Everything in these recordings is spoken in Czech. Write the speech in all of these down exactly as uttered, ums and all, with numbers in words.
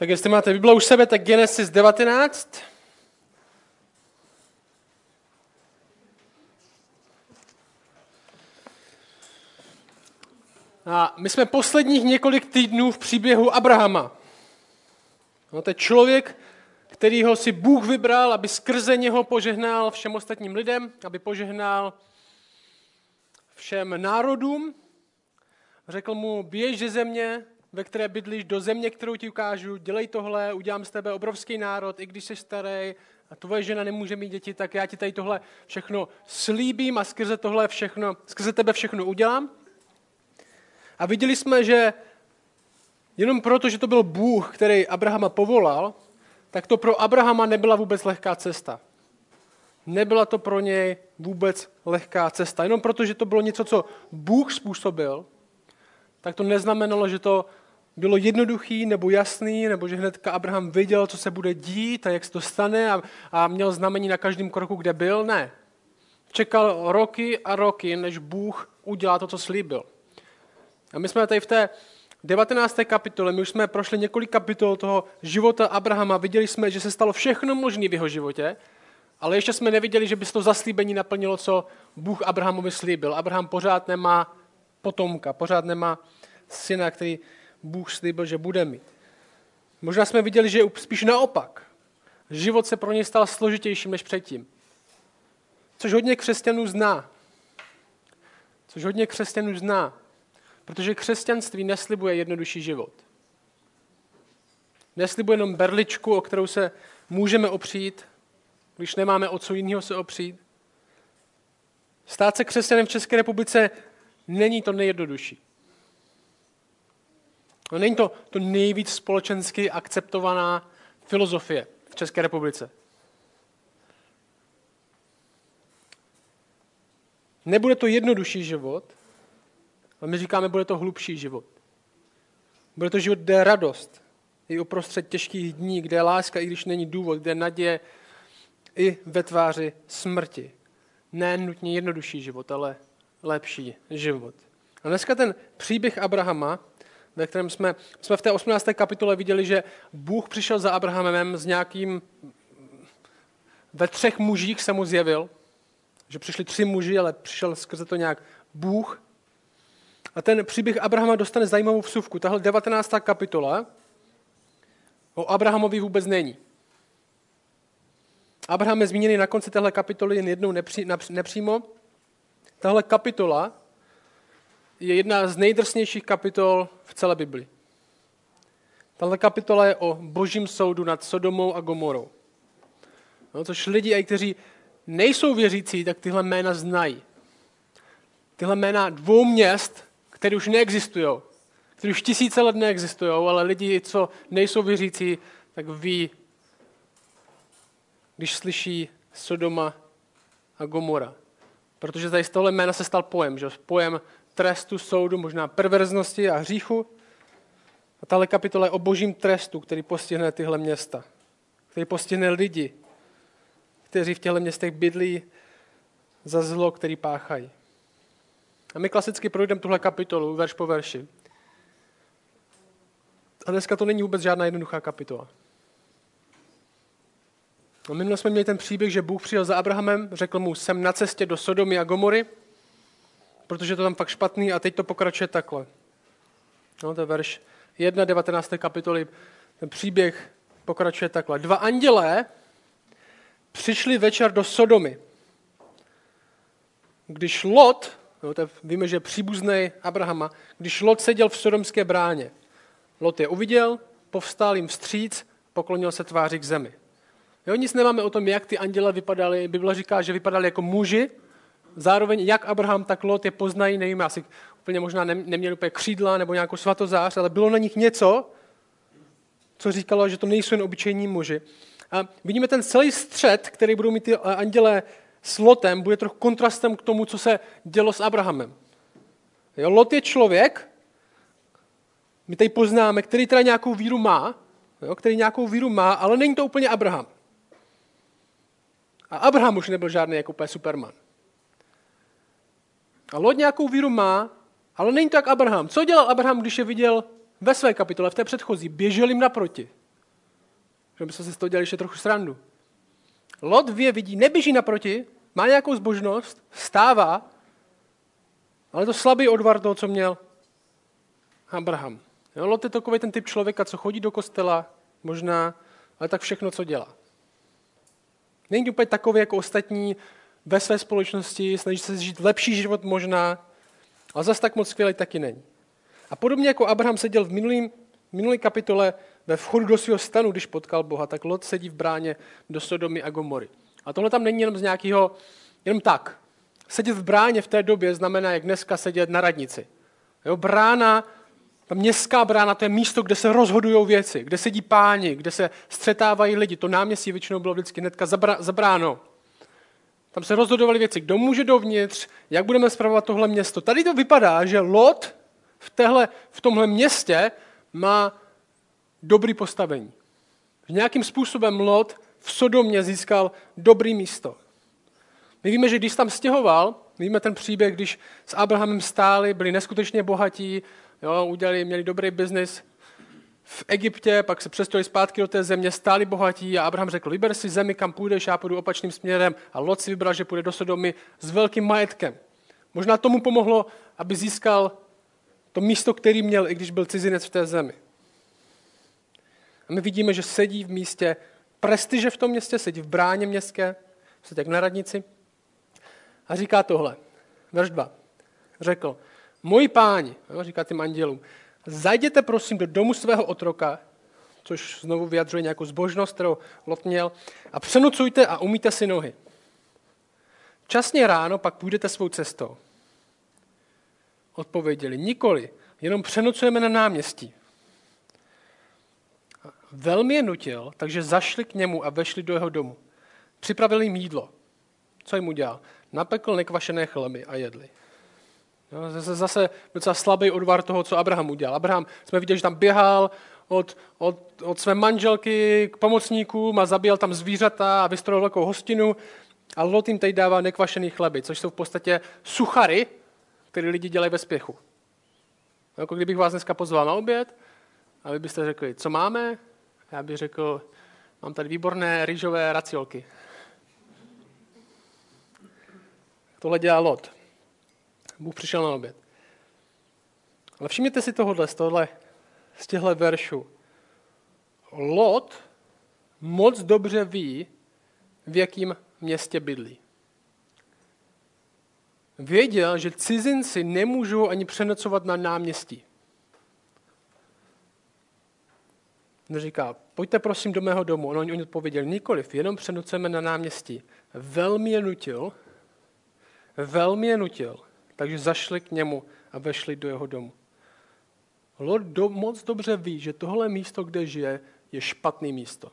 Tak jestli máte Bible u sebe, tak Genesis devatenáct. A my jsme posledních několik týdnů v příběhu Abrahama. No, to je člověk, kterýho si Bůh vybral, aby skrze něho požehnal všem ostatním lidem, aby požehnal všem národům. Řekl mu, běž ze země, ve které bydlíš, do země, kterou ti ukážu, dělej tohle, udělám z tebe obrovský národ, i když jsi starý a tvoje žena nemůže mít děti, tak já ti tady tohle všechno slíbím a skrze tohle všechno, skrze tebe všechno udělám. A viděli jsme, že jenom proto, že to byl Bůh, který Abrahama povolal, tak to pro Abrahama nebyla vůbec lehká cesta. Nebyla to pro něj vůbec lehká cesta. Jenom proto, že to bylo něco, co Bůh způsobil, tak to neznamenalo, že to bylo jednoduchý nebo jasný, nebo že hnedka Abraham viděl, co se bude dít a jak se to stane a, a měl znamení na každém kroku, kde byl. Ne. Čekal roky a roky, než Bůh udělá to, co slíbil. A my jsme tady v té devatenácté kapitole, my už jsme prošli několik kapitol toho života Abrahama, viděli jsme, že se stalo všechno možné v jeho životě, ale ještě jsme neviděli, že by se to zaslíbení naplnilo, co Bůh Abrahamovi slíbil. Abraham pořád nemá potomka, pořád nemá syna, který Bůh slíbil, že bude mít. Možná jsme viděli, že spíš naopak. Život se pro něj stal složitějším než předtím. Což hodně křesťanů zná. Což hodně křesťanů zná. Protože křesťanství neslibuje jednodušší život. Neslibuje jenom berličku, o kterou se můžeme opřít, když nemáme o co jiného se opřít. Stát se křesťanem v České republice není to nejjednodušší. No, není to, to nejvíc společensky akceptovaná filozofie v České republice. Nebude to jednodušší život, ale my říkáme, bude to hlubší život. Bude to život, kde je radost, i uprostřed těžkých dní, kde je láska, i když není důvod, kde je naděje, i ve tváři smrti. Ne nutně jednodušší život, ale lepší život. A dneska ten příběh Abrahama, ve kterém jsme, jsme v té osmnácté kapitole viděli, že Bůh přišel za Abrahamem s nějakým, ve třech mužích se mu zjevil, že přišli tři muži, ale přišel skrze to nějak Bůh. A ten příběh Abrahama dostane zajímavou vsuvku. Tahle devatenáctá kapitola o Abrahamovi vůbec není. Abraham je zmíněný na konci téhle kapitoly jen jednou nepří, nepřímo. Tahle kapitola je jedna z nejdrsnějších kapitol v celé Biblii. Tahle kapitola je o božím soudu nad Sodomou a Gomorou. No, což lidi, i kteří nejsou věřící, tak tyhle jména znají. Tyhle jména dvou měst, které už neexistují, které už tisíce let neexistují, ale lidi, co nejsou věřící, tak ví, když slyší Sodoma a Gomora. Protože tady z tohle jména se stal pojem, že? Pojem trestu, soudu, možná perverznosti a hříchu. A tahle kapitola je o božím trestu, který postihne tyhle města, který postihne lidi, kteří v těchto městech bydlí za zlo, který páchají. A my klasicky projdeme tuhle kapitolu, verš po verši. A dneska to není vůbec žádná jednoduchá kapitola. A minule jsme měli ten příběh, že Bůh přijel za Abrahamem, řekl mu, jsem na cestě do Sodomy a Gomory, protože to tam fakt špatný a teď to pokračuje takhle. No, to je verš jedna, devatenácté kapitoly. Ten příběh pokračuje takhle. Dva andělé přišli večer do Sodomy. Když Lot, no, to je, víme, že je příbuznej Abrahama, když Lot seděl v sodomské bráně. Lot je uviděl, povstál jim vstříc, poklonil se tváří k zemi. Jo, nic nemáme o tom, jak ty anděle vypadaly. Bible říká, že vypadali jako muži. Zároveň jak Abraham, tak Lot je poznají, nevím, asi úplně možná neměli úplně křídla nebo nějakou svatozář, ale bylo na nich něco, co říkalo, že to nejsou jen obyčejní muži. A vidíme ten celý střed, který budou mít ty anděle s Lotem, bude trochu kontrastem k tomu, co se dělo s Abrahamem. Jo, Lot je člověk, my tady poznáme, který teda nějakou víru má, jo, který nějakou víru má, ale není to úplně Abraham. A Abraham už nebyl žádný jako úplně superman. A Lot nějakou víru má, ale není to jak Abraham. Co dělal Abraham, když je viděl ve své kapitole, v té předchozí? Běžel jim naproti. že bychom si z toho dělali ještě trochu srandu. Lot dvě vidí, neběží naproti, má nějakou zbožnost, stává, ale to slabý odvar toho, co měl Abraham. Jo, Lot je takový ten typ člověka, co chodí do kostela, možná, ale tak všechno, co dělá. Není úplně takový jako ostatní ve své společnosti, snaží se žít lepší život možná, ale zas tak moc skvělý taky není. A podobně jako Abraham seděl v minulým, minulý kapitole ve vchodu do svého stanu, když potkal Boha, tak Lot sedí v bráně do Sodomy a Gomory. A tohle tam není jenom z nějakého, jenom tak. Sedět v bráně v té době znamená, jak dneska sedět na radnici. Jo, brána, ta městská brána, to je místo, kde se rozhodují věci, kde sedí páni, kde se střetávají lidi. To náměstí většinou bylo vždycky hnedka za bránou. Tam se rozhodovaly věci, kdo může dovnitř, jak budeme spravovat tohle město. Tady to vypadá, že Lot v, téhle, v tomhle městě má dobrý postavení. Nějakým způsobem Lot v Sodomě získal dobrý místo. My víme, že když tam stěhoval, víme ten příběh, když s Abrahamem stáli, byli neskutečně bohatí, jo, udělali, měli dobrý biznis v Egyptě, pak se přestěhovali zpátky do té země, stáli bohatí a Abraham řekl, vyber si zemi, kam půjdeš, já půjdu opačným směrem a Lot si vybral, že půjde do Sodomy s velkým majetkem. Možná tomu pomohlo, aby získal to místo, který měl, i když byl cizinec v té zemi. A my vidíme, že sedí v místě prestiže v tom městě, sedí v bráně městské, sedí jak na radnici. A říká tohle, verš dva, řekl, moji páni, říká těm andělům, zajděte prosím do domu svého otroka, což znovu vyjadřuje nějakou zbožnost, kterou Lot měl, a přenocujte a umýjte si nohy. Časně ráno pak půjdete svou cestou. Odpověděli, nikoli, jenom přenocujeme na náměstí. Velmi je nutil, takže zašli k němu a vešli do jeho domu. Připravili jim jídlo. Co jim udělal? Napekl nekvašené chleby a jedli. No, zase, zase docela slabý odvar toho, co Abraham udělal. Abraham, jsme viděli, že tam běhal od, od, od své manželky k pomocníkům a zabíjel tam zvířata a vystrojil velkou hostinu. A Lot jim tady dává nekvašený chleby, což jsou v podstatě suchary, které lidi dělají ve spěchu. No, jako kdybych vás dneska pozval na oběd a vy byste řekli, co máme? A já bych řekl, mám tady výborné rýžové raciolky. Tohle dělá Lot. Bůh přišel na oběd. Ale všimněte si tohohle, z, tohle, z těchto veršů. Lot moc dobře ví, v jakém městě bydlí. Věděl, že cizinci nemůžou ani přenocovat na náměstí. Říká, pojďte prosím do mého domu. Ono oni odpověděl, nikoliv, jenom přenocujeme na náměstí. Velmi je nutil, velmi je nutil, takže zašli k němu a vešli do jeho domu. Lot do, moc dobře ví, že tohle místo, kde žije, je špatný místo.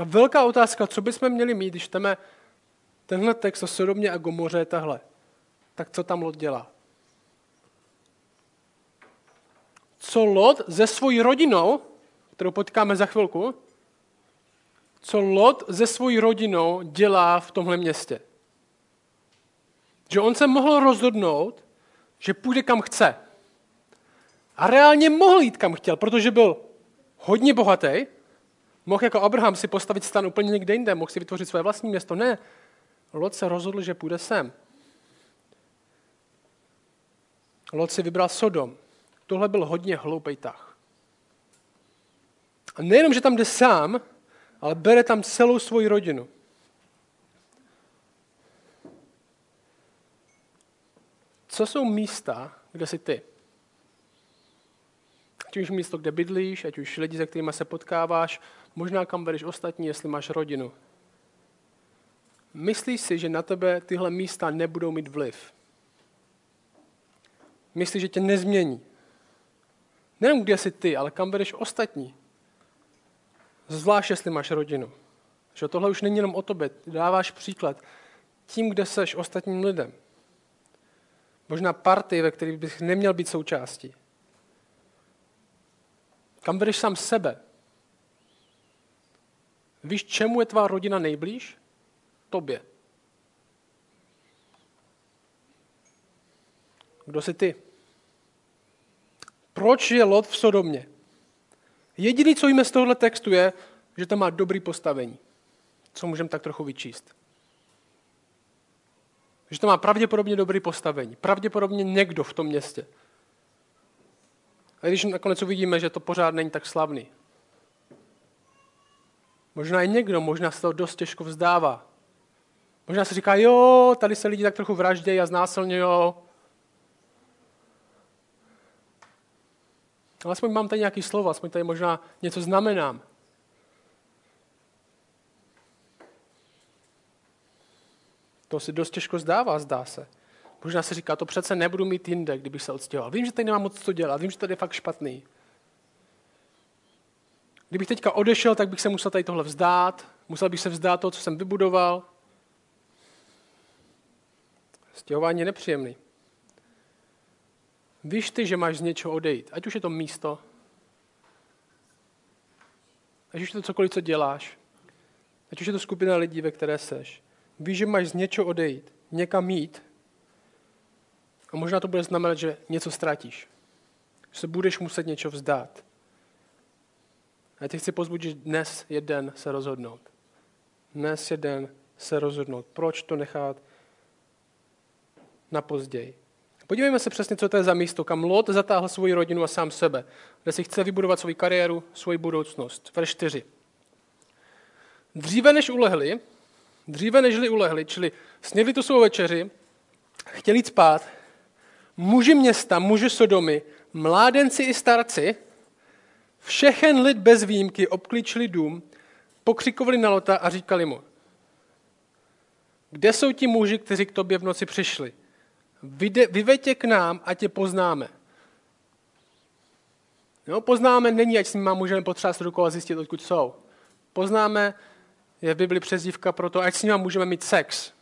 A velká otázka, co bychom měli mít, když čteme tenhle text o Sodomě a Gomoře je tahle. Tak co tam Lot dělá? Co Lot se svojí rodinou, kterou potkáme za chvilku, co Lot se svojí rodinou dělá v tomhle městě? Že on se mohl rozhodnout, že půjde kam chce. A reálně mohl jít kam chtěl, protože byl hodně bohatý, mohl jako Abraham si postavit stan úplně někde jinde, mohl si vytvořit své vlastní město. Ne, Lot se rozhodl, že půjde sem. Lot si vybral Sodom. Tohle byl hodně hloupej tah. A nejenom, že tam jde sám, ale bere tam celou svoji rodinu. Co jsou místa, kde jsi ty? Ať už místo, kde bydlíš, ať už lidi, se kterými se potkáváš, možná kam vedeš ostatní, jestli máš rodinu. Myslíš si, že na tebe tyhle místa nebudou mít vliv? Myslíš, že tě nezmění? Nejenom kde jsi ty, ale kam vedeš ostatní. Zvlášť, jestli máš rodinu. Že tohle už není jenom o tobě. Dáváš příklad tím, kde seš ostatním lidem. Možná party, ve kterých bych neměl být součástí. Kam vedeš sám sebe? Víš, čemu je tvá rodina nejblíž? Tobě. Kdo jsi ty? Proč je Lot v Sodomě? Jediné, co jíme z tohoto textu, je, že tam má dobrý postavení, co můžeme tak trochu vyčíst. Že to má pravděpodobně dobrý postavení, pravděpodobně někdo v tom městě. A když nakonec uvidíme, že to pořád není tak slavný. Možná i někdo, možná se to dost těžko vzdává. Možná se říká, jo, tady se lidi tak trochu vraždějí a znásilňujou. Ale aspoň mám tady nějaký slovo, aspoň tady možná něco znamenám. To si dost těžko zdává, zdá se. Možná se říká, to přece nebudu mít jinde, kdybych se odstěhoval. Vím, že tady nemám moc co dělat, vím, že tady je fakt špatný. Kdybych teďka odešel, tak bych se musel tady tohle vzdát, musel bych se vzdát toho, co jsem vybudoval. Stěhování je nepříjemný. Víš ty, že máš z něčeho odejít, ať už je to místo, ať už je to cokoliv, co děláš, ať už je to skupina lidí, ve které seš. Víš, že máš z něčeho odejít, někam jít a možná to bude znamenat, že něco ztratíš, že se budeš muset něčeho vzdát. A já tě chci pozbudit, že dnes je den se rozhodnout. Dnes je den se rozhodnout. Proč to nechat na později? Podívejme se přesně, co to je za místo, kam Lot zatáhl svoji rodinu a sám sebe, kde si chce vybudovat svou kariéru, svoji budoucnost. Verš čtyři. Dříve než ulehli, dříve nežli ulehli, čili snědli tu svou večeři, chtěli jít spát, muži města, muži Sodomy, mládenci i starci, všechen lid bez výjimky obklíčili dům, pokřikovali na Lota a říkali mu, kde jsou ti muži, kteří k tobě v noci přišli? Vyveď tě k nám, ať je poznáme. No, poznáme není, ať s nima můžeme potřást rukou a zjistit, odkud jsou. Poznáme je v Bibli přezdívka pro to, ať s nima můžeme mít sex.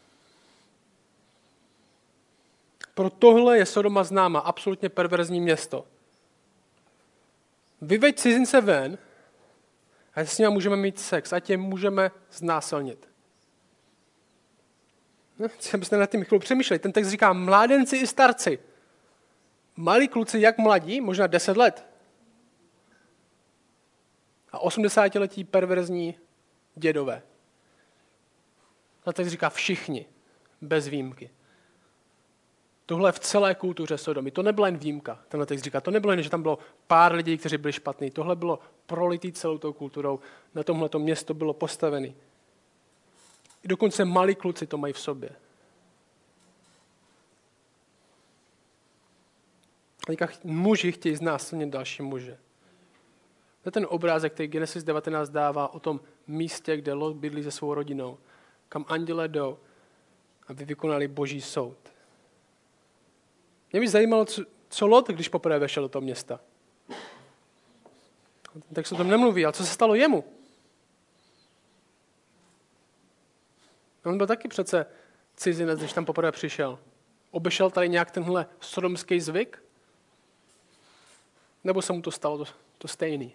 Pro tohle je Sodoma známa, absolutně perverzní město. Vyveď cizince ven, ať s nima můžeme mít sex, ať je můžeme znásilnit. No, byste nad tím chvíli přemýšleli. Ten text říká mládenci i starci. Malí kluci jak mladí, možná deset let. A osmdesátiletí perverzní dědové. A text říká všichni, bez výjimky. Tohle je v celé kultuře Sodomy. To nebyla jen výjimka, tenhle text říká. To nebylo jen, že tam bylo pár lidí, kteří byli špatní. Tohle bylo prolitý celou tou kulturou. Na tomhleto město bylo postavené. I dokonce malí kluci to mají v sobě. A muži chtějí znásilnit další muže. To je ten obrázek, který Genesis devatenáct dává o tom místě, kde Lot bydlí se svou rodinou, kam andělé jdou, aby vykonali boží soud. Mě by zajímalo, co Lot, když poprvé vešel do toho města. Tak se o tom nemluví, ale co se stalo jemu? On byl taky přece cizinec, když tam poprvé přišel. Obešel tady nějak tenhle sodomský zvyk? Nebo se mu to stalo to, to stejný?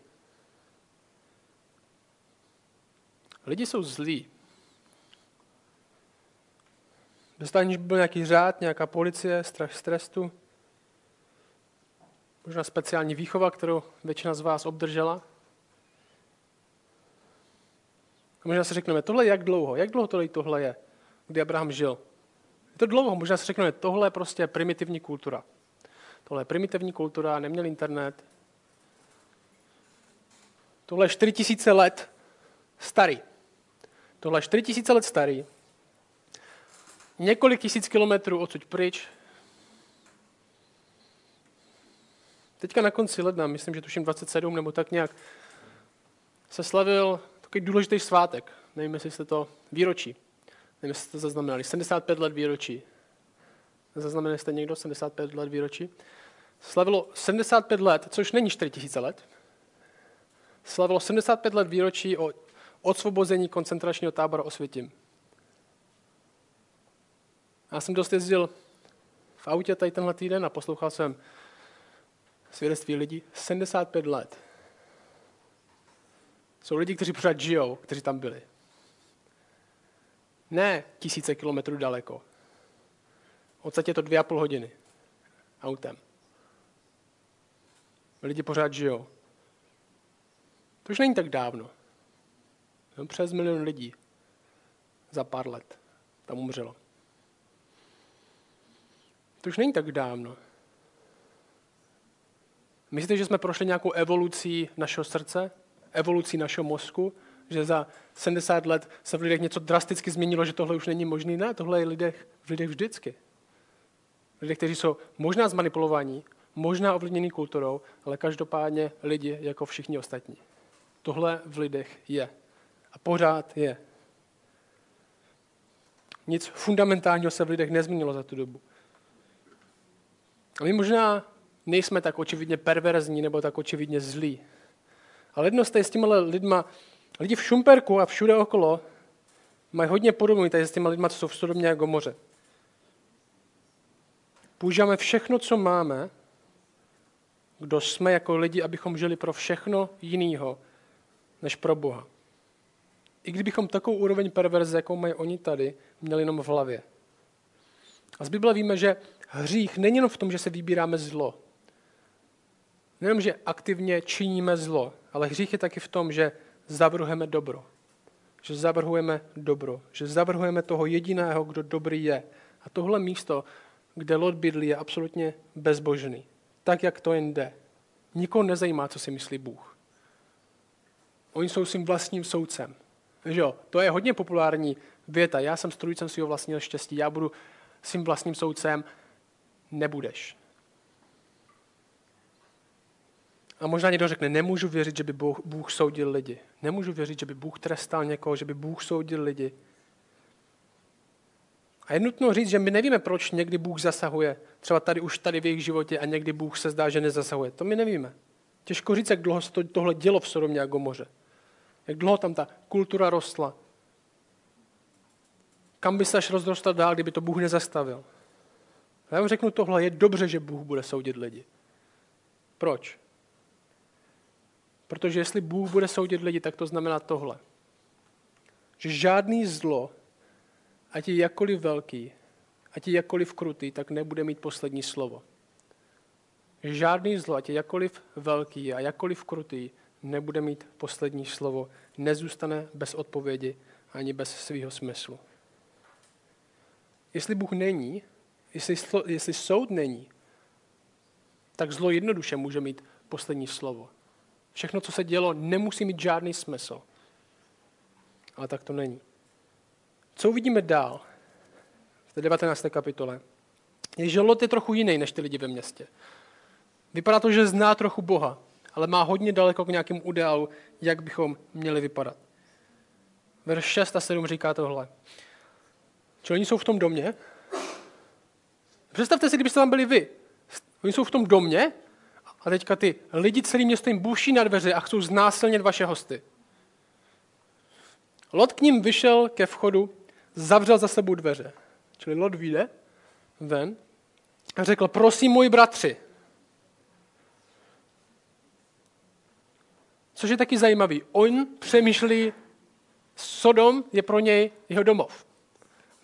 Lidi jsou zlí. Dostaneš byl nějaký řád, nějaká policie, strach z trestu, možná speciální výchova, kterou většina z vás obdržela. A možná si řekneme, tohle jak dlouho? Jak dlouho tohle, tohle je, kdy Abraham žil? Je to dlouho, možná si řekneme, tohle je prostě primitivní kultura. Tohle je primitivní kultura, neměl internet. Tohle je čtyři tisíce let starý. Tohle je čtyři tisíce let starý. Několik tisíc kilometrů odsud pryč. Teďka na konci ledna, myslím, že tuším dvacet sedm nebo tak nějak, se slavil takový důležitý svátek, nevím, jestli jste to výročí, nevím, jestli jste to zaznamenali, sedmdesát pět let výročí. Zaznamenali jste někdo sedmdesát pět let výročí? Slavilo sedmdesát pět let, což není čtyři tisíce let, slavilo sedmdesát pět let výročí o osvobození koncentračního tábora Osvětim. Já jsem dost jezdil v autě tady tenhle týden a poslouchal jsem svědectví lidí sedmdesát pět let. Jsou lidi, kteří pořád žijou, kteří tam byli. Ne tisíce kilometrů daleko. Odsad je to dvě a půl hodiny autem. Lidi pořád žijou. To už není tak dávno. Přes milion lidí za pár let tam umřelo. To už není tak dávno. Myslíte, že jsme prošli nějakou evolucí našeho srdce? Evolucí našeho mozku? Že za sedmdesát let se v lidech něco drasticky změnilo, že tohle už není možné? Ne, tohle je v lidech, v lidech vždycky. V lidech, kteří jsou možná zmanipulovaní, možná ovlivnění kulturou, ale každopádně lidi jako všichni ostatní. Tohle v lidech je. A pořád je. Nic fundamentálního se v lidech nezměnilo za tu dobu. A my možná nejsme tak očividně perverzní nebo tak očividně zlí. Ale jedno jste s těmihle lidma, lidi v Šumperku a všude okolo mají hodně podobný tady s těmi lidma, co jsou v Sodomě a Gomoře. Používáme všechno, co máme, kdo jsme jako lidi, abychom žili pro všechno jiného než pro Boha. I kdybychom takovou úroveň perverze, jakou mají oni tady, měli jenom v hlavě. A z Bible víme, že hřích není jenom v tom, že se vybíráme zlo. Nejenom, že aktivně činíme zlo, ale hřích je taky v tom, že zavrhujeme dobro. Že zavrhujeme dobro. Že zavrhujeme toho jediného, kdo dobrý je. A tohle místo, kde Lot bydlí, je absolutně bezbožný. Tak, jak to jen jde. Nikoho nezajímá, co si myslí Bůh. Oni jsou svým vlastním soudcem. Že jo? To je hodně populární věta. Já jsem strůjcem svého vlastního štěstí. Já budu svým vlastním soudcem. Nebudeš. A možná někdo řekne, nemůžu věřit, že by Bůh, Bůh soudil lidi. Nemůžu věřit, že by Bůh trestal někoho, že by Bůh soudil lidi. A je nutno říct, že my nevíme, proč někdy Bůh zasahuje. Třeba tady už tady v jejich životě a někdy Bůh se zdá, že nezasahuje. To my nevíme. Těžko říct, jak dlouho se to, tohle dělo v Sodomě a Gomoře. Jak dlouho tam ta kultura rostla. Kam by se až rozrostal dál, kdyby to Bůh nezastavil. A já vám řeknu tohle, je dobře, že Bůh bude soudit lidi. Proč? Protože jestli Bůh bude soudit lidi, tak to znamená tohle. Že žádný zlo, ať je jakkoliv velký, ať je jakkoliv krutý, tak nebude mít poslední slovo. Že žádný zlo, ať je jakkoliv velký a jakkoliv krutý, nebude mít poslední slovo, nezůstane bez odpovědi ani bez svýho smyslu. Jestli Bůh není, jestli, slo, jestli soud není, tak zlo jednoduše může mít poslední slovo. Všechno, co se dělo, nemusí mít žádný smysl. Ale tak to není. Co uvidíme dál v té devatenácté kapitole, je, že Lot je trochu jiný než ty lidi ve městě. Vypadá to, že zná trochu Boha, ale má hodně daleko k nějakému ideálu, jak bychom měli vypadat. Verš šest a sedm říká tohle. Čili oni jsou v tom domě. Představte si, kdybyste tam byli vy. Oni jsou v tom domě a teďka ty lidi celý město jim buší na dveře a chcou znásilnit vaše hosty. Lot k ním vyšel ke vchodu, zavřel za sebou dveře. Čili Lot vyjde ven a řekl, prosím, moji bratři. Což je taky zajímavý. On přemýšlí, Sodom je pro něj jeho domov.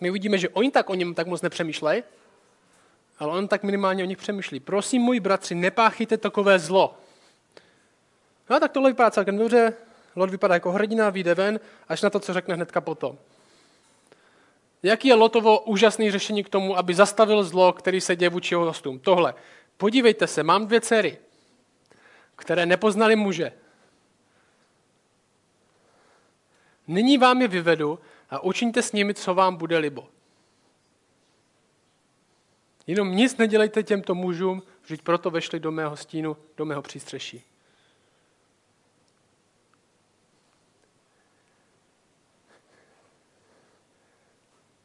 My uvidíme, že oni tak o něm tak moc nepřemýšlejí, ale on tak minimálně o nich přemýšlí. Prosím, moji bratři, nepáchejte takové zlo. No tak tohle vypadá celkem dobře. Lot vypadá jako hrdina, vyjde ven, až na to, co řekne hnedka potom. Jaký je Lotovo úžasné řešení k tomu, aby zastavil zlo, který se děje vůči jeho hostům? Tohle. Podívejte se, mám dvě dcery, které nepoznaly muže. Nyní vám je vyvedu a učiňte s nimi, co vám bude libo. Jenom nic nedělejte těmto mužům, vždyť proto vešli do mého stínu, do mého přístřeší.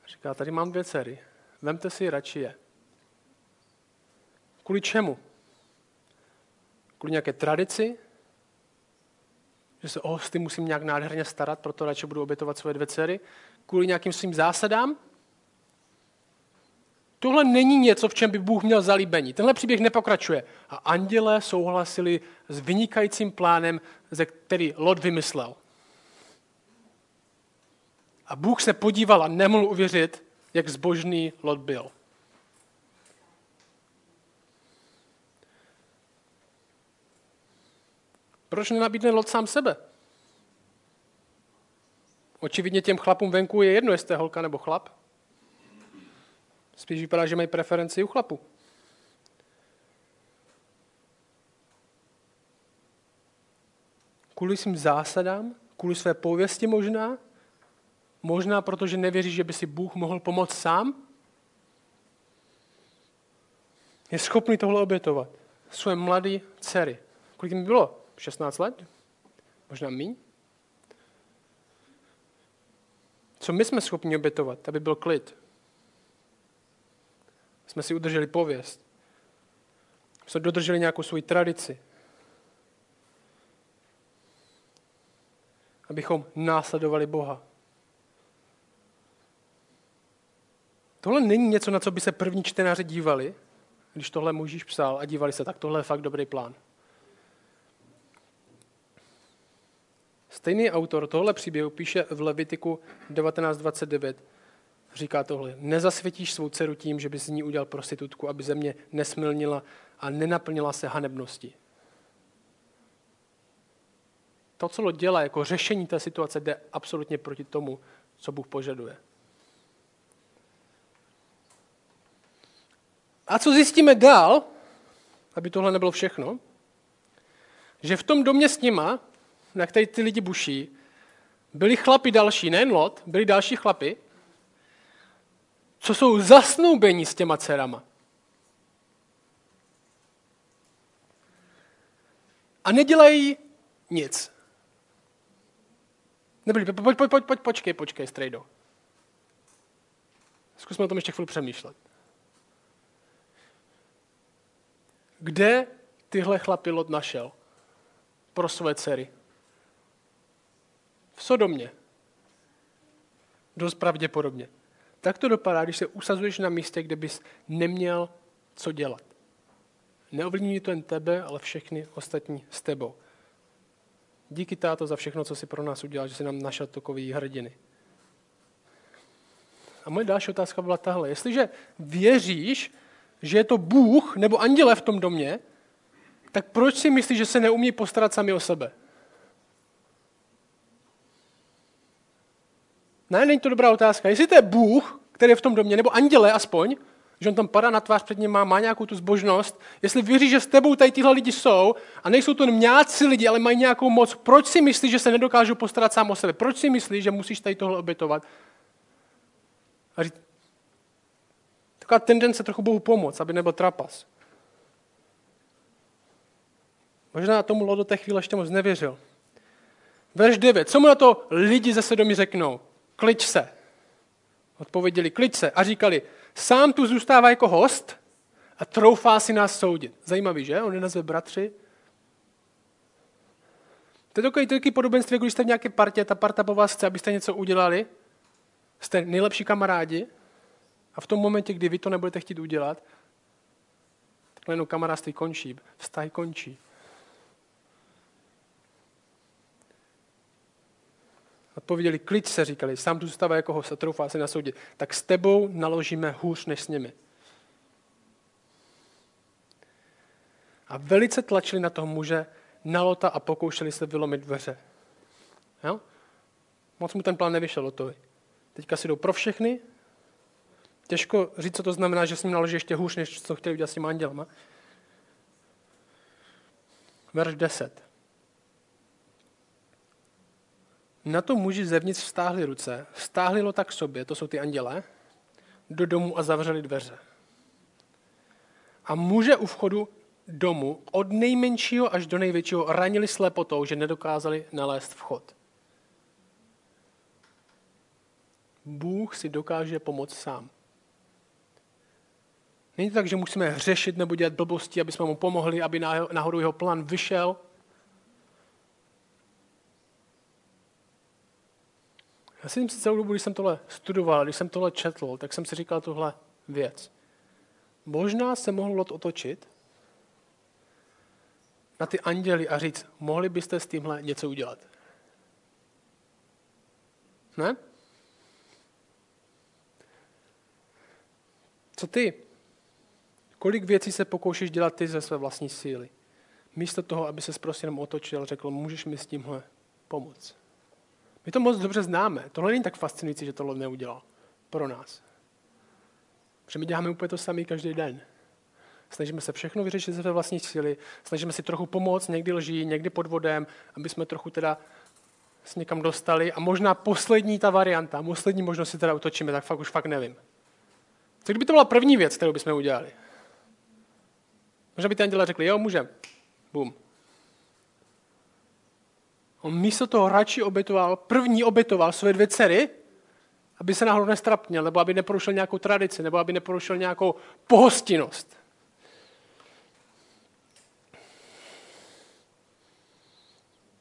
Říká, tady mám dvě dcery, vemte si radši je. Kvůli čemu? Kvůli nějaké tradici? Že se o hosty musím nějak nádherně starat, proto radši budu obětovat svoje dvě dcery? Kvůli nějakým svým zásadám? Tohle není něco, v čem by Bůh měl zalíbení. Tenhle příběh nepokračuje. A andělé souhlasili s vynikajícím plánem, ze který Lot vymyslel. A Bůh se podíval a nemohl uvěřit, jak zbožný Lot byl. Proč nenabídne Lot sám sebe? Očividně těm chlapům venku je jedno, jestli je holka nebo chlap. Spíš vypadá, že mají preferenci u chlapu. Kvůli svým zásadám, kvůli své pověsti možná, možná protože nevěří, že by si Bůh mohl pomoct sám, je schopný tohle obětovat. Své mladé dcery. Kolik jim bylo? šestnáct let? Možná míň? Co my jsme schopni obětovat, aby byl klid? Jsme si udrželi pověst. Jsme dodrželi nějakou svou tradici. Abychom následovali Boha. Tohle není něco, na co by se první čtenáři dívali, když tohle Mojžíš psal a dívali se, tak tohle je fakt dobrý plán. Stejný autor tohle příběhu píše v Levitiku devatenáct dvacet devět. Říká tohle, nezasvětíš svou dceru tím, že by z ní udělal prostitutku, aby země nesmilnila a nenaplnila se hanebností. To, co Lot dělá jako řešení té situace, jde absolutně proti tomu, co Bůh požaduje. A co zjistíme dál, aby tohle nebylo všechno, že v tom domě s nima, na který ty lidi buší, byli chlapi další, nejen Lot, byli další chlapi, co jsou zasnoubení s těma dcerama. A nedělají nic. Nebyli, pojď, pojď, pojď, pojď, počkej, počkej, strejdo. Zkusme o tom ještě chvíli přemýšlet. Kde tyhle chlapy Lot našel pro své dcery? V Sodomě. Dost pravděpodobně. Tak to dopadá, když se usazuješ na místě, kde bys neměl co dělat. Neovlivní to jen tebe, ale všechny ostatní s tebou. Díky, táto, za všechno, co jsi pro nás udělal, že jsi nám našel takový hrdiny. A moje další otázka byla tahle. Jestliže věříš, že je to Bůh nebo anděle v tom domě, tak proč si myslíš, že se neumí postarat sami o sebe? Ne, není to dobrá otázka. Jestli to je Bůh, který je v tom domě, nebo anděle aspoň, že on tam padá na tvář před ním, má, má nějakou tu zbožnost, jestli věříš, že s tebou tady tyhle lidi jsou a nejsou to mňáci lidi, ale mají nějakou moc, proč si myslíš, že se nedokážou postarat sám o sebe? Proč si myslíš, že musíš tady tohle obětovat? A říct, taková tendence trochu Bohu pomoct, aby nebyl trapas. Možná tomu Lot do té chvíle ještě moc nevěřil. Verš devět. Co mu na to lidi ze Sodomy řeknou? Klič se. Odpověděli, klič se. A říkali, sám tu zůstává jako host a troufá si nás soudit. Zajímavý, že? On je nazve bratři. To je takové takové podobenství, když jste v nějaké partě, ta parta po vás chce, abyste něco udělali. Jste nejlepší kamarádi. A v tom momentě, kdy vy to nebudete chtít udělat, takhle jenom kamarádství končí, vztahy končí. Odpověděli, klid se, říkali, sám tu zůstává jako host a troufá se na soudě, tak s tebou naložíme hůř než s nimi. A velice tlačili na toho muže, na Lota a pokoušeli se vylomit dveře. Jo? Moc mu ten plán nevyšel Lotovi. Teďka si jdou pro všechny. Těžko říct, co to znamená, že s ním naloží ještě hůř, než co chtěli udělat s těma andělama. Verš deset. Na to muži zevnitř vztáhli ruce, vztáhli Lota k sobě, to jsou ty anděle, do domu a zavřeli dveře. A muže u vchodu domu od nejmenšího až do největšího ranili slepotou, že nedokázali nalézt vchod. Bůh si dokáže pomoct sám. Není to tak, že musíme hřešit nebo dělat blbosti, aby jsme mu pomohli, aby náhodou jeho plán vyšel. Já si celou dobu, když jsem tohle studoval, když jsem tohle četl, tak jsem si říkal tuhle věc. Možná se mohl Lot otočit na ty anděli a říct, mohli byste s tímhle něco udělat. Ne? Co ty? Kolik věcí se pokoušíš dělat ty ze své vlastní síly? místo toho, aby se prostě jenom otočil, řekl, můžeš mi s tímhle pomoct. My to moc dobře známe. Tohle není tak fascinující, že tohle neudělal pro nás. Protože my děláme úplně to samé každý den. Snažíme se všechno vyřešit ze své vlastní síly, snažíme si trochu pomoct, někdy lží, někdy podvodem, aby jsme trochu teda se někam dostali a možná poslední ta varianta, poslední možnost si teda utočíme, tak fakt už fakt nevím. Tak kdyby to byla první věc, kterou bychom udělali? Možná by ten dělal řekli, jo, můžem. Bum. On místo toho radši obětoval, první obětoval své dvě dcery, aby se náhodou nestrapnil, nebo aby neporušil nějakou tradici, nebo aby neporušil nějakou pohostinnost.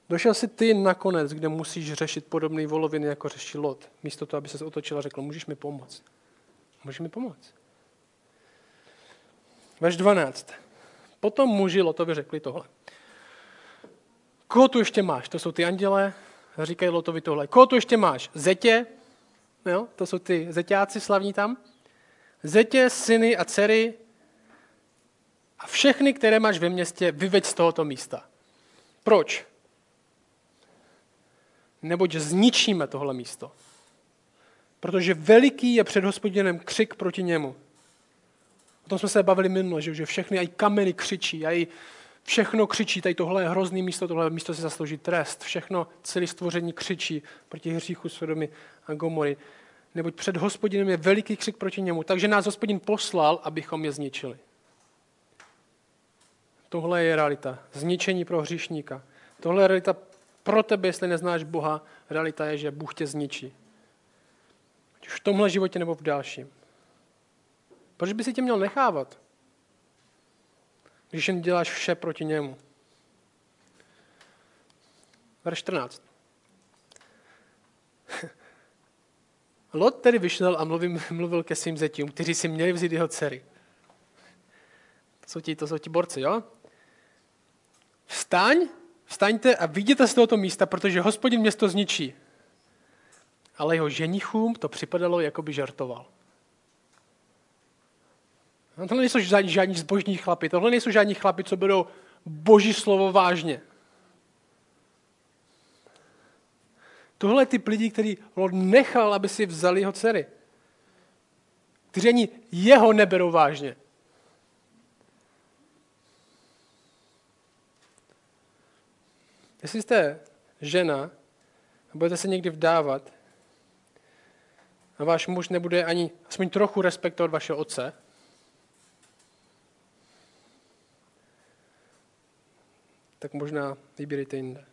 Došel jsi ty nakonec, kde musíš řešit podobné voloviny, jako řeší Lot. Místo toho, aby se otočil a řekl, můžeš mi pomoct. Můžeš mi pomoct. Verš dvanáct. Potom muži Lotovi řekli tohle. Koho tu ještě máš? To jsou ty andělé. Říkají Lotovi tohle. Koho tu ještě máš? Zetě. Jo? To jsou ty zeťáci slavní tam. Zetě, syny a dcery a všechny, které máš ve městě, vyveď z tohoto místa. Proč? Neboť zničíme tohle místo. Protože veliký je před Hospodinem křik proti němu. O tom jsme se bavili minule, že všechny aj kameny křičí, aj všechno křičí, tady tohle je hrozný místo, tohle místo si zaslouží trest. Všechno, celé stvoření křičí proti hříchu Sodomy a Gomory. Neboť před Hospodinem je veliký křik proti němu, takže nás Hospodin poslal, abychom je zničili. Tohle je realita. Zničení pro hříšníka. Tohle je realita pro tebe, jestli neznáš Boha. Realita je, že Bůh tě zničí. Ať už v tomhle životě nebo v dalším. Proč by si tě měl nechávat, když jen děláš vše proti němu? Verš čtrnáct. Lot tedy vyšel a mluvil, mluvil ke svým zetím, kteří si měli vzít jeho dcery. To jsou ti, to jsou ti borci, jo? Vstaň, vstaňte a vyjděte z tohoto místa, protože Hospodin město zničí. Ale jeho ženichům to připadalo, jako by žartoval. No, tohle nejsou žádní, žádní zbožní chlapi. Tohle nejsou žádní chlapi, co budou boží slovo vážně. Tohle je typ lidí, který Lot nechal, aby si vzali jeho dcery. Kteří ani jeho neberou vážně. Jestli jste žena a budete se někdy vdávat a váš muž nebude ani aspoň trochu respektovat vašeho otce, tak možná vybírejte jinde.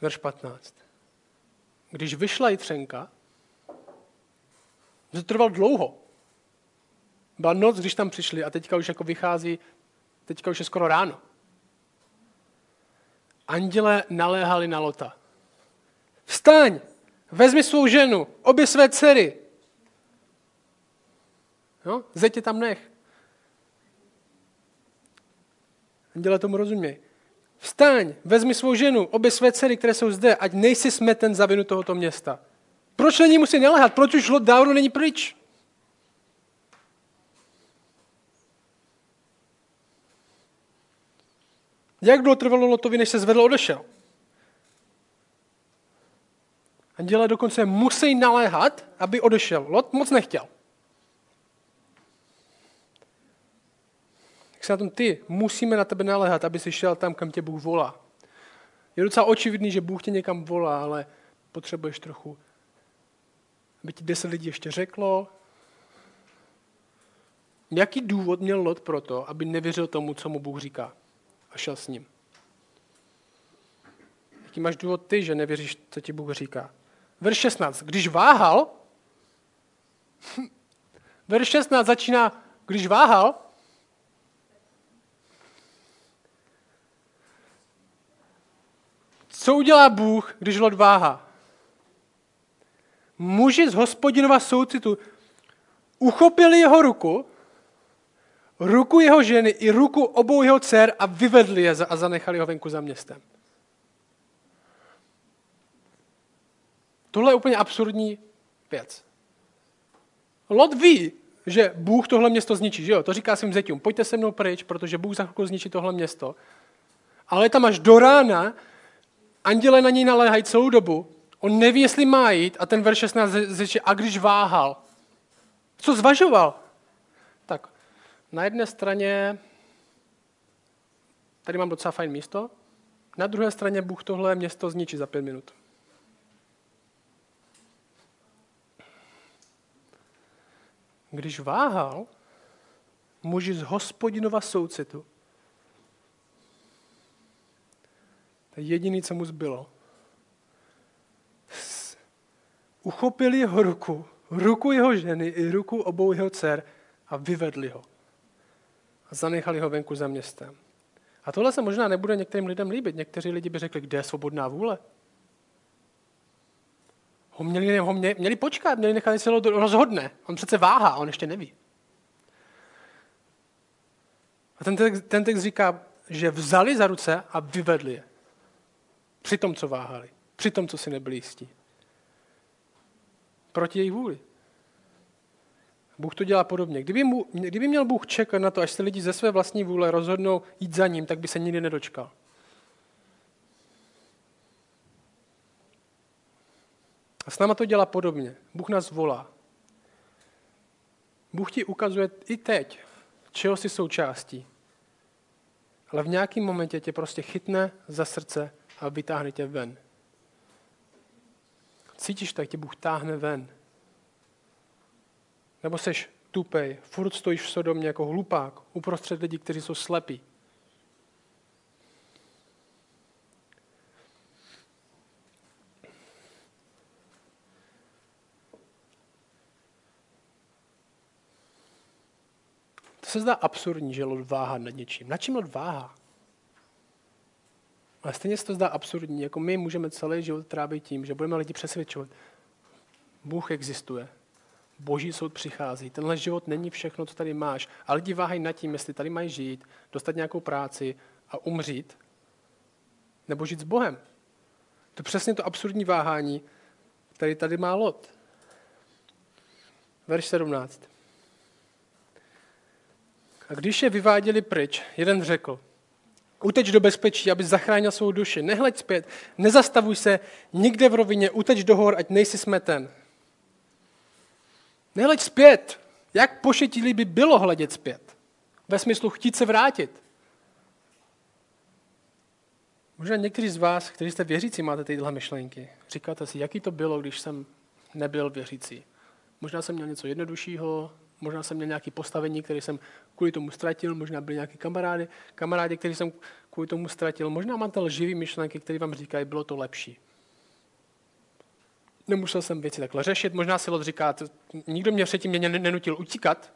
Verš patnáct. Když vyšla jitřenka, to trvalo dlouho. Byla noc, když tam přišli a teďka už jako vychází, teďka už je skoro ráno. Anděle naléhali na Lota. Vstaň! Vezmi svou ženu, obě své dcery. No, zetě tam nech. Anděle tomu rozuměj. Vstaň, vezmi svou ženu, obě své dcery, které jsou zde, ať nejsi smeten za vinu tohoto města. Proč na ní musí naléhat? Proč už Lot dávno není pryč? Jak dlouho trvalo Lotovi, než se zvedl a odešel? Anděle dokonce musí naléhat, aby odešel. Lot moc nechtěl. Jak se na tom ty? Musíme na tebe naléhat, aby jsi šel tam, kam tě Bůh volá. Je docela očividný, že Bůh tě někam volá, ale potřebuješ trochu, aby ti deset lidí ještě řeklo. Jaký důvod měl Lot pro to, aby nevěřil tomu, co mu Bůh říká a šel s ním? Jaký máš důvod ty, že nevěříš, co ti Bůh říká? Verš šestnáct. Když váhal, verš šestnáct začíná, když váhal, co udělá Bůh, když Lot váhá? Muži z Hospodinova soucitu uchopili jeho ruku, ruku jeho ženy i ruku obou jeho dcer a vyvedli je a zanechali ho venku za městem. Tohle je úplně absurdní věc. Lot ví, že Bůh tohle město zničí, že jo? To říká svým zetím, pojďte se mnou pryč, protože Bůh za chvilku zničí tohle město. Ale tam až do rána, anděle na něj naléhají celou dobu, on neví, jestli má jít, a ten verš šestnáct řeče, a když váhal. Co zvažoval? Tak, na jedné straně, tady mám docela fajn místo, na druhé straně Bůh tohle město zničí za pět minut. Když váhal, muži z Hospodinova soucitu. To je jediné, co mu zbylo. Uchopili jeho ruku, ruku jeho ženy i ruku obou jeho dcer a vyvedli ho. A zanechali ho venku za městem. A tohle se možná nebude některým lidem líbit. Někteří lidi by řekli, kde je svobodná vůle. Ho měli, ho mě, měli počkat, měli nechat, se rozhodne. On přece váhá, on ještě neví. A ten text, ten text říká, že vzali za ruce a vyvedli je. Při tom, co váhali. Při tom, co si nebyli jistí. Proti jejich vůli. Bůh to dělá podobně. Kdyby, mu, kdyby měl Bůh čekat na to, až se lidi ze své vlastní vůle rozhodnou jít za ním, tak by se nikdy nedočkal. A s náma to dělá podobně. Bůh nás volá. Bůh ti ukazuje i teď, čeho jsi součástí. Ale v nějakém momentě tě prostě chytne za srdce a vytáhne tě ven. Cítíš to, jak tě Bůh táhne ven. Nebo seš tupej, furt stojíš v Sodomě jako hlupák, uprostřed lidí, kteří jsou slepí. To se zdá absurdní, že Lot váhá nad něčím. Na čím Lot váhá? Ale stejně se to zdá absurdní, jako my můžeme celý život trávit tím, že budeme lidi přesvědčovat. Bůh existuje. Boží soud přichází. Tenhle život není všechno, co tady máš. A lidi váhají nad tím, jestli tady mají žít, dostat nějakou práci a umřít, nebo žít s Bohem. To je přesně to absurdní váhání, který tady má Lot. Verš sedmnáct. A když je vyváděli pryč, jeden řekl, uteč do bezpečí, aby zachránil svou duši. Nehleď zpět, nezastavuj se, nikde v rovině, uteč do hor, ať nejsi smeten. Nehleď zpět. Jak pošetilý by bylo hledět zpět? Ve smyslu chtít se vrátit. Možná někteří z vás, kteří jste věřící, máte tyhle myšlenky. Říkáte si, jaký to bylo, když jsem nebyl věřící. Možná jsem měl něco jednoduššího, možná jsem měl nějaké postavení, které jsem kvůli tomu ztratil, možná byli nějaké kamarády, kamarádi, které jsem kvůli tomu ztratil. Možná máte lživý myšlenky, které vám říkají, bylo to lepší. Nemusel jsem věci takhle řešit, možná si Lot říká, nikdo mě předtím mě nenutil utíkat,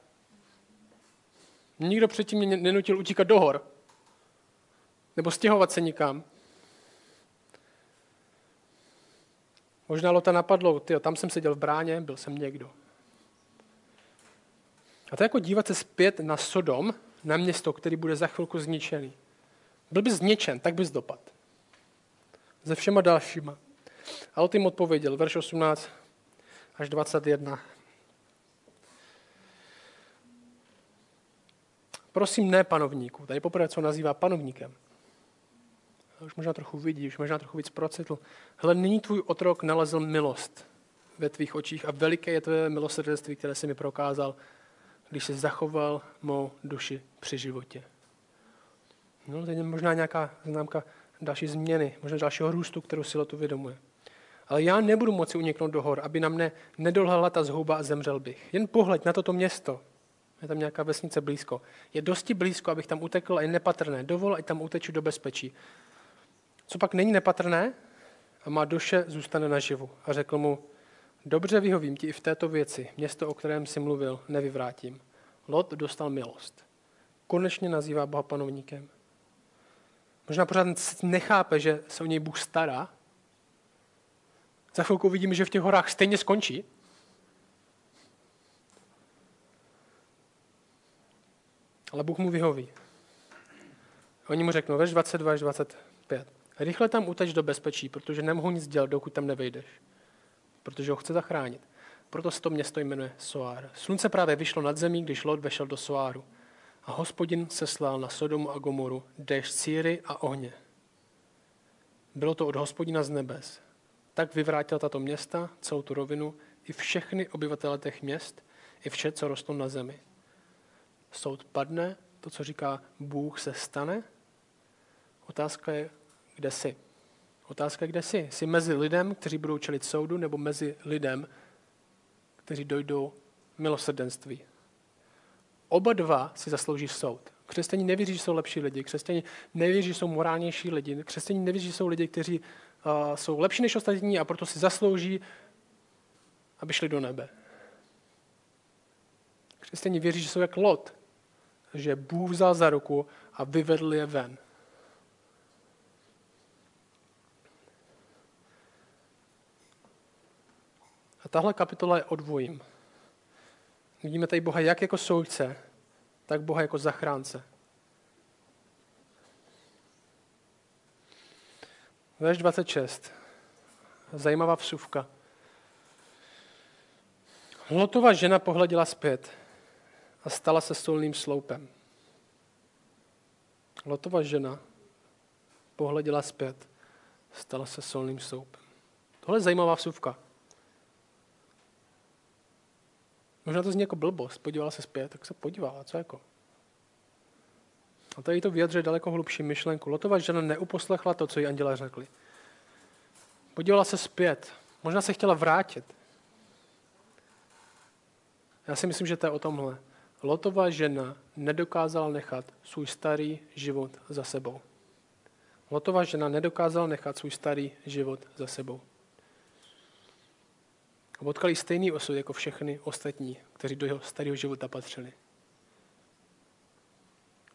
nikdo předtím mě nenutil utíkat do hor, nebo stěhovat se nikam. Možná Lota napadlo, tyjo, tam jsem seděl v bráně, byl jsem někdo. A to jako dívat se zpět na Sodom, na město, který bude za chvilku zničený. Byl bys zničen, tak bys dopad. Se všema dalšíma. A o tím odpověděl, verš osmnáct až dvacet jedna. Prosím, ne panovníku. Tady poprvé, co nazývá panovníkem. Už možná trochu vidí, už možná trochu víc procitl. Hle, nyní tvůj otrok nalezl milost ve tvých očích a veliké je tvé milosrdenství, které jsi mi prokázal, když jsi zachoval mou duši při životě. No, teď je možná nějaká známka další změny, možná dalšího růstu, kterou si Lot uvědomuje. Ale já nebudu moci uniknout do hor, aby na mne nedolhala ta zhouba a zemřel bych. Jen pohled na toto město, je tam nějaká vesnice blízko, je dosti blízko, abych tam utekl a je nepatrné. Dovol, ať tam uteču do bezpečí. Co pak není nepatrné a má duše zůstane naživu. A řekl mu, dobře vyhovím ti i v této věci, město, o kterém jsi mluvil, nevyvrátím. Lot dostal milost. Konečně nazývá Boha panovníkem. Možná pořád nechápe, že se o něj Bůh stará. Za chvilku vidíme, že v těch horách stejně skončí. Ale Bůh mu vyhoví. Oni mu řeknou, verš dvacet dva až dvacet pět. Rychle tam uteč do bezpečí, protože nemohu nic dělat, dokud tam nevejdeš. Protože ho chce zachránit. Proto se to město jmenuje Soár. Slunce právě vyšlo nad zemí, když Lot vešel do Soáru. A Hospodin seslal na Sodomu a Gomoru déšť síry a ohně. Bylo to od Hospodina z nebes. Tak vyvrátil tato města, celou tu rovinu, i všechny obyvatele těch měst, i vše, co rostlo na zemi. Soud padne, to, co říká Bůh, se stane. Otázka je, kde jsi? Otázka je, kde jsi? Jsi mezi lidem, kteří budou čelit soudu, nebo mezi lidem, kteří dojdou milosrdenství? Oba dva si zaslouží soud. Křesťané nevěří, že jsou lepší lidi. Křesťané nevěří, že jsou morálnější lidi. Křesťané nevěří, že jsou lidi, kteří uh, jsou lepší než ostatní a proto si zaslouží, aby šli do nebe. Křesťané věří, že jsou jak Lot, že Bůh vzal za ruku a vyvedl je ven. A tahle kapitola je o dvojím. Vidíme tady Boha jak jako soudce, tak Boha jako zachránce. Verš dvacet šest. Zajímavá vsuvka. Lotova žena pohleděla zpět a stala se stolným sloupem. Lotova žena pohleděla zpět a stala se stolným sloupem. Tohle je zajímavá vsuvka. Možná to zní jako blbost, podívala se zpět, tak se podívala, co jako? A tady to vyjadřuje daleko hlubší myšlenku. Lotova žena neuposlechla to, co jí andělé řekli. Podívala se zpět, možná se chtěla vrátit. Já si myslím, že to je o tomhle. Lotova žena nedokázala nechat svůj starý život za sebou. Lotova žena nedokázala nechat svůj starý život za sebou. A potkali stejný osud jako všechny ostatní, kteří do jeho starého života patřili.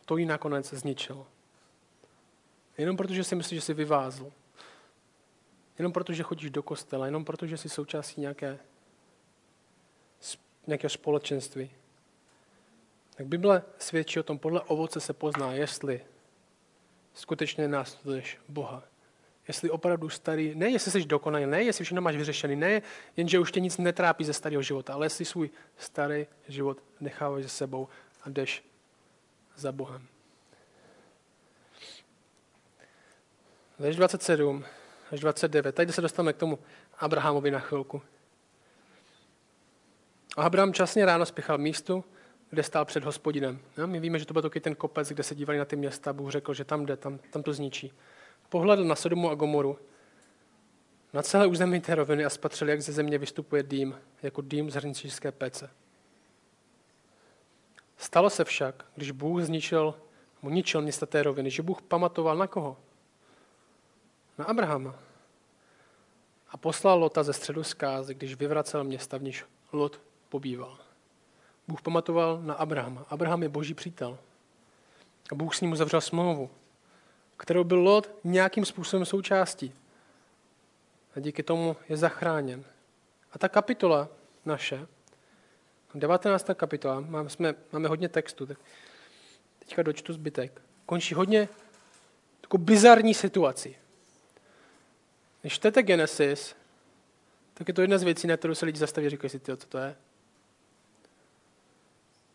To ji nakonec zničilo. Jenom protože si myslíš, že jsi vyvázl. Jenom protože chodíš do kostela. Jenom protože jsi součástí nějaké, nějakého společenství. Tak Bible svědčí o tom, podle ovoce se pozná, jestli skutečně následuješ Boha. Jestli opravdu starý, ne jestli jsi dokonalý, ne jestli všechno máš vyřešený, ne jenže už tě nic netrápí ze starého života, ale jestli svůj starý život necháváš za sebou a jdeš za Bohem. Verš dvacet sedm až dvacet devět. Tady se dostaneme k tomu Abrahamovi na chvilku. Abraham časně ráno spěchal k místu, kde stál před Hospodinem. No, my víme, že to byl taky ten kopec, kde se dívali na ty města. Bůh řekl, že tam jde, tam, tam to zničí. Pohledl na Sodomu a Gomoru, na celé území té roviny a spatřil, jak ze země vystupuje dým, jako dým z hrnčířské pece. Stalo se však, když Bůh zničil, mu ničil města té roviny, že Bůh pamatoval na koho? Na Abrahama. A poslal Lota ze středu zkázy, když vyvracel města, v níž Lot pobýval. Bůh pamatoval na Abrahama. Abraham je Boží přítel. A Bůh s ním uzavřel smlouvu, kterou byl Lot nějakým způsobem součástí. A díky tomu je zachráněn. A ta kapitola naše, devatenáctá kapitola, máme, jsme, máme hodně textu, tak teďka dočtu zbytek, končí hodně takovou bizarní situací. Když čtete Genesis, tak je to jedna z věcí, na kterou se lidi zastaví a říkají si, tyjo, co to je?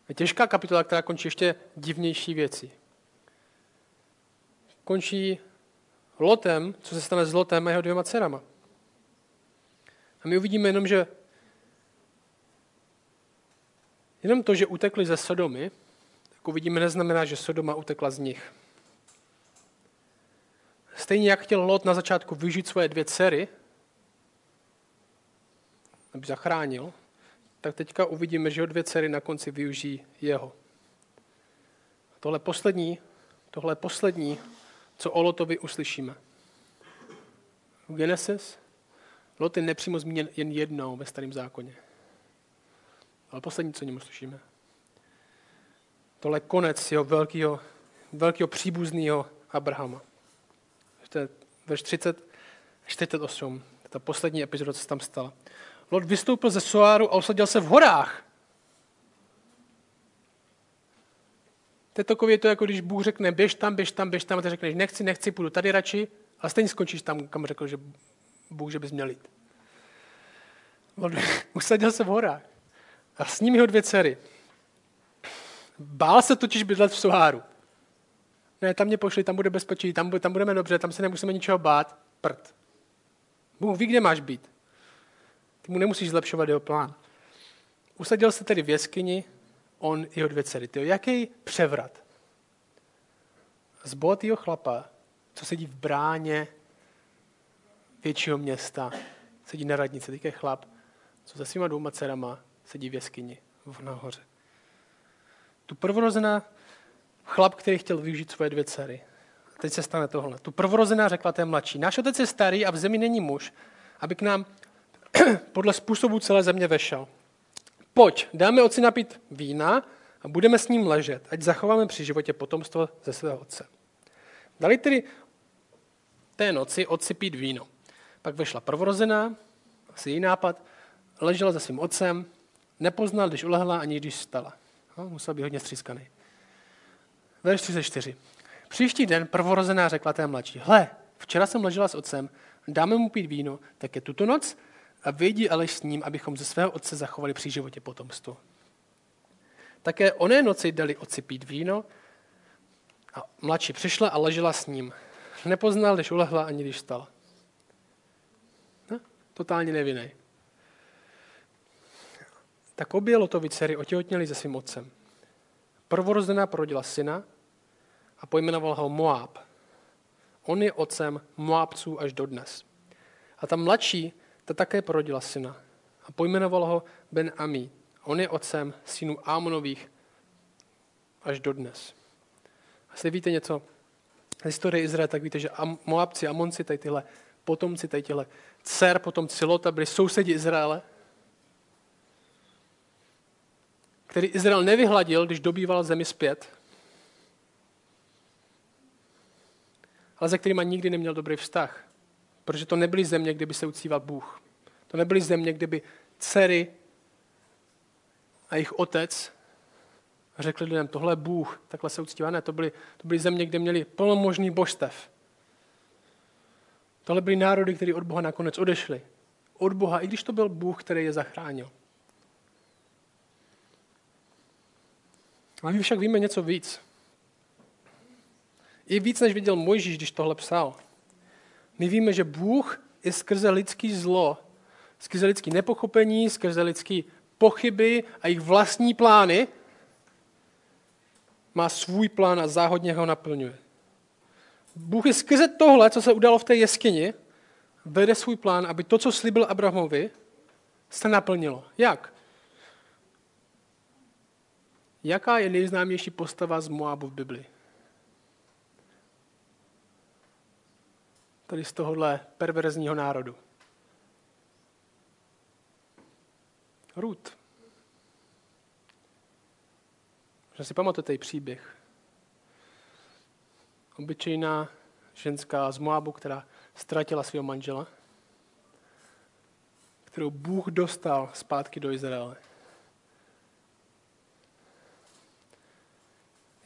Je těžká kapitola, která končí ještě divnější věci. Končí Lotem, co se stane s Lotem a jeho dvěma dcerama. A my uvidíme jenom, že jenom to, že utekli ze Sodomy, tak uvidíme, neznamená, že Sodoma utekla z nich. Stejně jak chtěl Lot na začátku využít svoje dvě dcery, aby zachránil, tak teďka uvidíme, že jeho dvě dcery na konci využijí jeho. A tohle poslední, tohle poslední co o Lotovi uslyšíme. V Genesis Lot je nepřímo zmíněn jen jednou ve Starém zákoně. Ale poslední, co o něm uslyšíme. Tohle je konec jeho velkého, velkého příbuzného Abrahama. To je verš třicet, čtyřicet osm. Ta poslední epizoda, co se tam stala. Lot vystoupil ze Soáru a usadil se v horách. To je takový to, jako když Bůh řekne, běž tam, běž tam, běž tam, a ty řekneš, nechci, nechci, půjdu tady radši, a stejně skončíš tam, kam řekl, že Bůh, že bys měl jít. Usadil se v horách a s ním jeho dvě dcery. Bál se totiž bydlet v Soháru. Ne, tam mě pošli, tam bude bezpečí, tam, tam budeme dobře, tam se nemusíme ničeho bát. Prd. Bůh ví, kde máš být. Ty mu nemusíš zlepšovat jeho plán. Usadil se tedy v jeskyni, on i jeho dvě dcery. Tyjo, jaký převrat? Z bohatýho chlapa, co sedí v bráně většího města, sedí na radnici, týkaj chlap, co se svýma dvouma dcerama sedí v jeskyni, v nahoře. Tu prvorozená chlap, který chtěl využít svoje dvě dcery. A teď se stane tohle. Tu prvorozená řekla té mladší. Náš otec je starý a v zemi není muž, aby k nám podle způsobu celé země vešel. Pojď, dáme otci napít vína a budeme s ním ležet, ať zachováme při životě potomstvo ze svého otce. Dali tedy té noci otci pít víno. Pak vešla prvorozená, asi její nápad, ležela za svým otcem, nepoznal, když ulehla, ani když stala. No, musel být hodně střískaný. Verš třicet čtyři. Příští den prvorozená řekla té mladší, hle, včera jsem ležela s otcem, dáme mu pít víno, tak je tuto noc a vyjdi alež s ním, abychom ze svého otce zachovali při životě potomstvo. Také oné noci dali otci pít víno a mladší přišla a ležela s ním. Nepoznal, když ulehla, ani když stala. No, totálně nevinný. Tak obě Lotovy dcery otěhotněly se svým otcem. Prvorozená porodila syna a pojmenovala ho Moab. On je otcem Moabců až dodnes. A ta mladší, ta také porodila syna a pojmenovala ho Ben Amí. On je otcem synů Ámonových až dodnes. Jestli víte něco z historie Izraele, tak víte, že Moabci, Amonci, tady tyhle potomci, tady tyhle dcer, potomci Lota, byli sousedi Izraele, který Izrael nevyhladil, když dobýval zemi zpět, ale se kterýma nikdy neměl dobrý vztah, protože to nebyly země, kde by se uctíval Bůh. To nebyly země, kde by dcery a jejich otec řekli lidem, tohle je Bůh, takhle se uctívá. Ne, to byly, to byly země, kde měli plno možný božstev. Tohle byly národy, které od Boha nakonec odešly. Od Boha, i když to byl Bůh, který je zachránil. A my však víme něco víc. I víc, než viděl Mojžíš, když tohle psal. My víme, že Bůh i skrze lidský zlo, skrze lidský nepochopení, skrze lidský pochyby a jejich vlastní plány, má svůj plán a záhodně ho naplňuje. Bůh i skrze tohle, co se udalo v té jeskyni, vede svůj plán, aby to, co slibil Abrahamovi, se naplnilo. Jak? Jaká je nejznámější postava z Moabu v Biblii? Tady z tohohle perverzního národu. Rut. Že si pamatujete její příběh. Obyčejná ženská z Moabu, která ztratila svého manžela, kterou Bůh dostal zpátky do Izraele.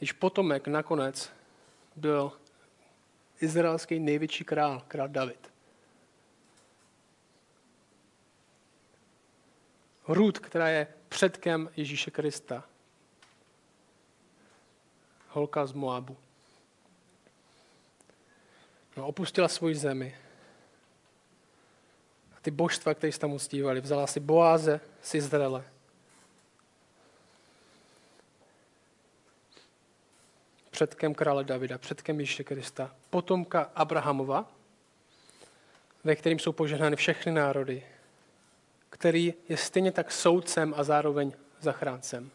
Již potomek nakonec byl izraelský největší král, král David. Rut, která je předkem Ježíše Krista. Holka z Moabu. No, opustila svou zemi. A ty božstva, které se tam uctívali, vzala si Boáze z Izraele. Předkem krále Davida, předkem Ježíše Krista, potomka Abrahamova, ve kterým jsou požehnány všechny národy, který je stejně tak soudcem a zároveň zachráncem.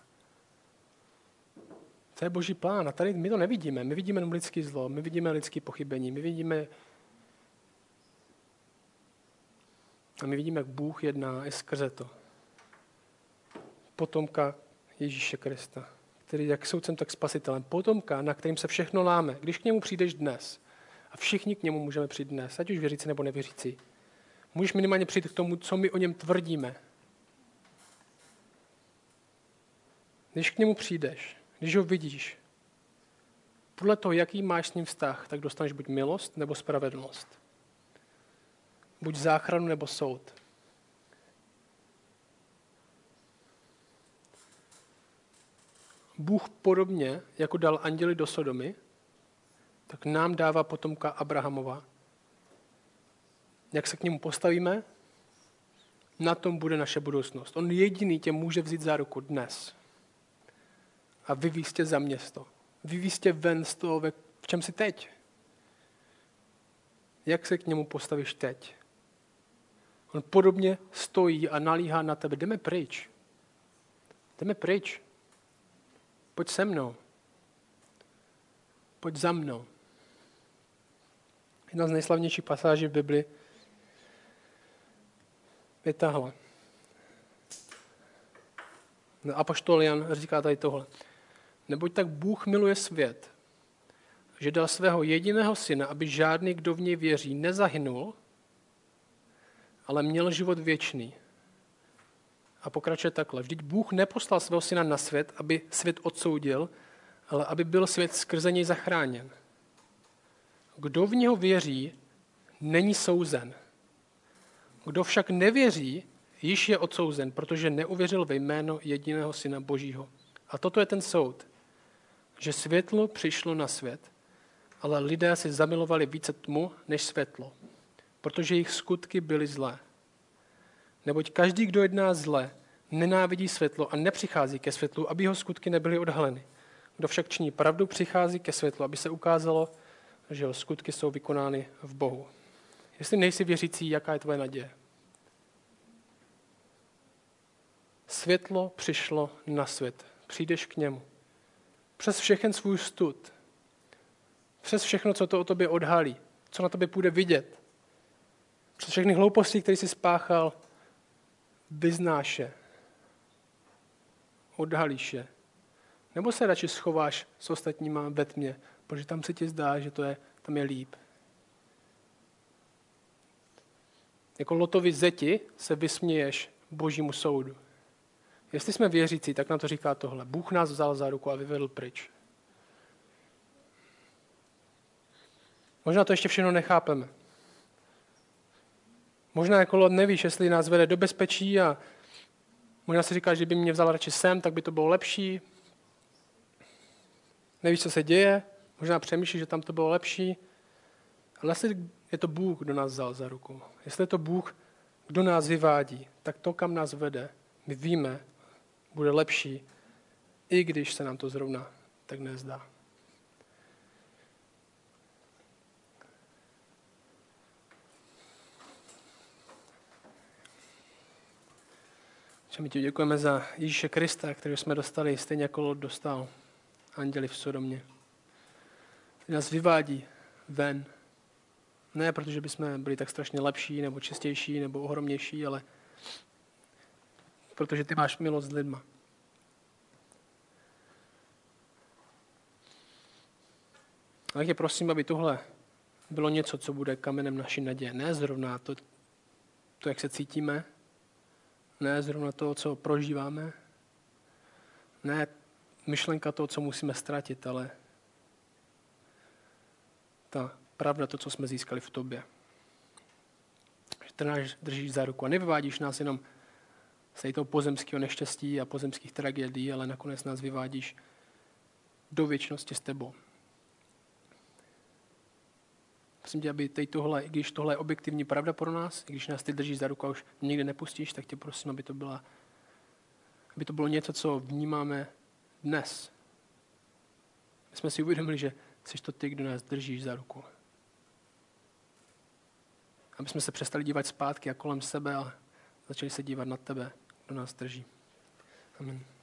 To je boží plán a tady my to nevidíme. My vidíme lidský zlo, my vidíme lidský pochybení, my vidíme a my vidíme, jak Bůh jedná i skrze to. Potomka Ježíše Krista, který jak soudcem, tak spasitelem. Potomka, na kterým se všechno láme. Když k němu přijdeš dnes, a všichni k němu můžeme přijít dnes, ať už věřící nebo nevěřící, můžeš minimálně přijít k tomu, co my o něm tvrdíme. Když k němu přijdeš, když ho vidíš, podle toho, jaký máš s ním vztah, tak dostaneš buď milost nebo spravedlnost. Buď záchranu nebo soud. Bůh podobně, jako dal anděli do Sodomy, tak nám dává potomka Abrahamova. Jak se k němu postavíme, na tom bude naše budoucnost. On jediný tě může vzít za ruku dnes a vyvíz tě za město. Vyvíz tě ven z toho, v čem jsi teď. Jak se k němu postavíš teď? On podobně stojí a nalíhá na tebe. Jdeme pryč. Jdeme pryč. Pojď se mnou. Pojď za mnou. Jedna z nejslavnějších pasáží v Bibli je tahle. Apoštol Jan říká tady tohle. Neboť tak Bůh miluje svět, že dal svého jediného syna, aby žádný, kdo v něj věří, nezahynul, ale měl život věčný. A pokračuje takhle. Vždyť Bůh neposlal svého syna na svět, aby svět odsoudil, ale aby byl svět skrze něj zachráněn. Kdo v něho věří, není souzen. Kdo však nevěří, již je odsouzen, protože neuvěřil ve jméno jediného syna Božího. A toto je ten soud, že světlo přišlo na svět, ale lidé si zamilovali více tmu než světlo, protože jejich skutky byly zlé. Neboť každý, kdo jedná zle, nenávidí světlo a nepřichází ke světlu, aby jeho skutky nebyly odhaleny. Kdo však činí pravdu, přichází ke světlu, aby se ukázalo, že jeho skutky jsou vykonány v Bohu. Jestli nejsi věřící, jaká je tvoje naděje? Světlo přišlo na svět. Přijdeš k němu. Přes všechen svůj stud. Přes všechno, co to o tobě odhalí. Co na tobě půjde vidět. Přes všechny hlouposti, které jsi spáchal, vyznáš je. Odhalíš je. Nebo se radši schováš s ostatníma ve tmě, protože tam se ti zdá, že to je, tam je líp. Jako Lotovi zeti se vysměješ Božímu soudu. Jestli jsme věřící, tak nám to říká tohle. Bůh nás vzal za ruku a vyvedl pryč. Možná to ještě všechno nechápeme. Možná jako Lot nevíš, jestli nás vede do bezpečí a možná si říkáš, že by mě vzal radši sem, tak by to bylo lepší. Nevíš, co se děje, možná přemýšlíš, že tam to bylo lepší. Ale jestli je to Bůh, kdo nás vzal za ruku, jestli je to Bůh, kdo nás vyvádí, tak to, kam nás vede, my víme, bude lepší, i když se nám to zrovna tak nezdá. My ti děkujeme za Ježíše Krista, kterého jsme dostali, stejně jako Lot dostal anděli v Sodomě. Nás vyvádí ven. Ne, protože bychom byli tak strašně lepší, nebo čistější, nebo ohromnější, ale protože ty máš milost s lidma. A tak tě prosím, aby tohle bylo něco, co bude kamenem naší naděje. Ne zrovna to, to jak se cítíme, ne zrovna toho, co prožíváme, ne myšlenka toho, co musíme ztratit, ale ta pravda, to, co jsme získali v tobě. Že ty nás držíš za ruku a nevyvádíš nás jenom z toho pozemského neštěstí a pozemských tragédií, ale nakonec nás vyvádíš do věčnosti s tebou. Prosím tě, aby teď tohle, i když tohle je objektivní pravda pro nás, i když nás ty držíš za ruku a už nikdy nepustíš, tak tě prosím, aby to byla, aby to bylo něco, co vnímáme dnes. My jsme si uvědomili, že jsi to ty, kdo nás držíš za ruku. Aby jsme se přestali dívat zpátky a kolem sebe a začali se dívat na tebe, kdo nás drží. Amen.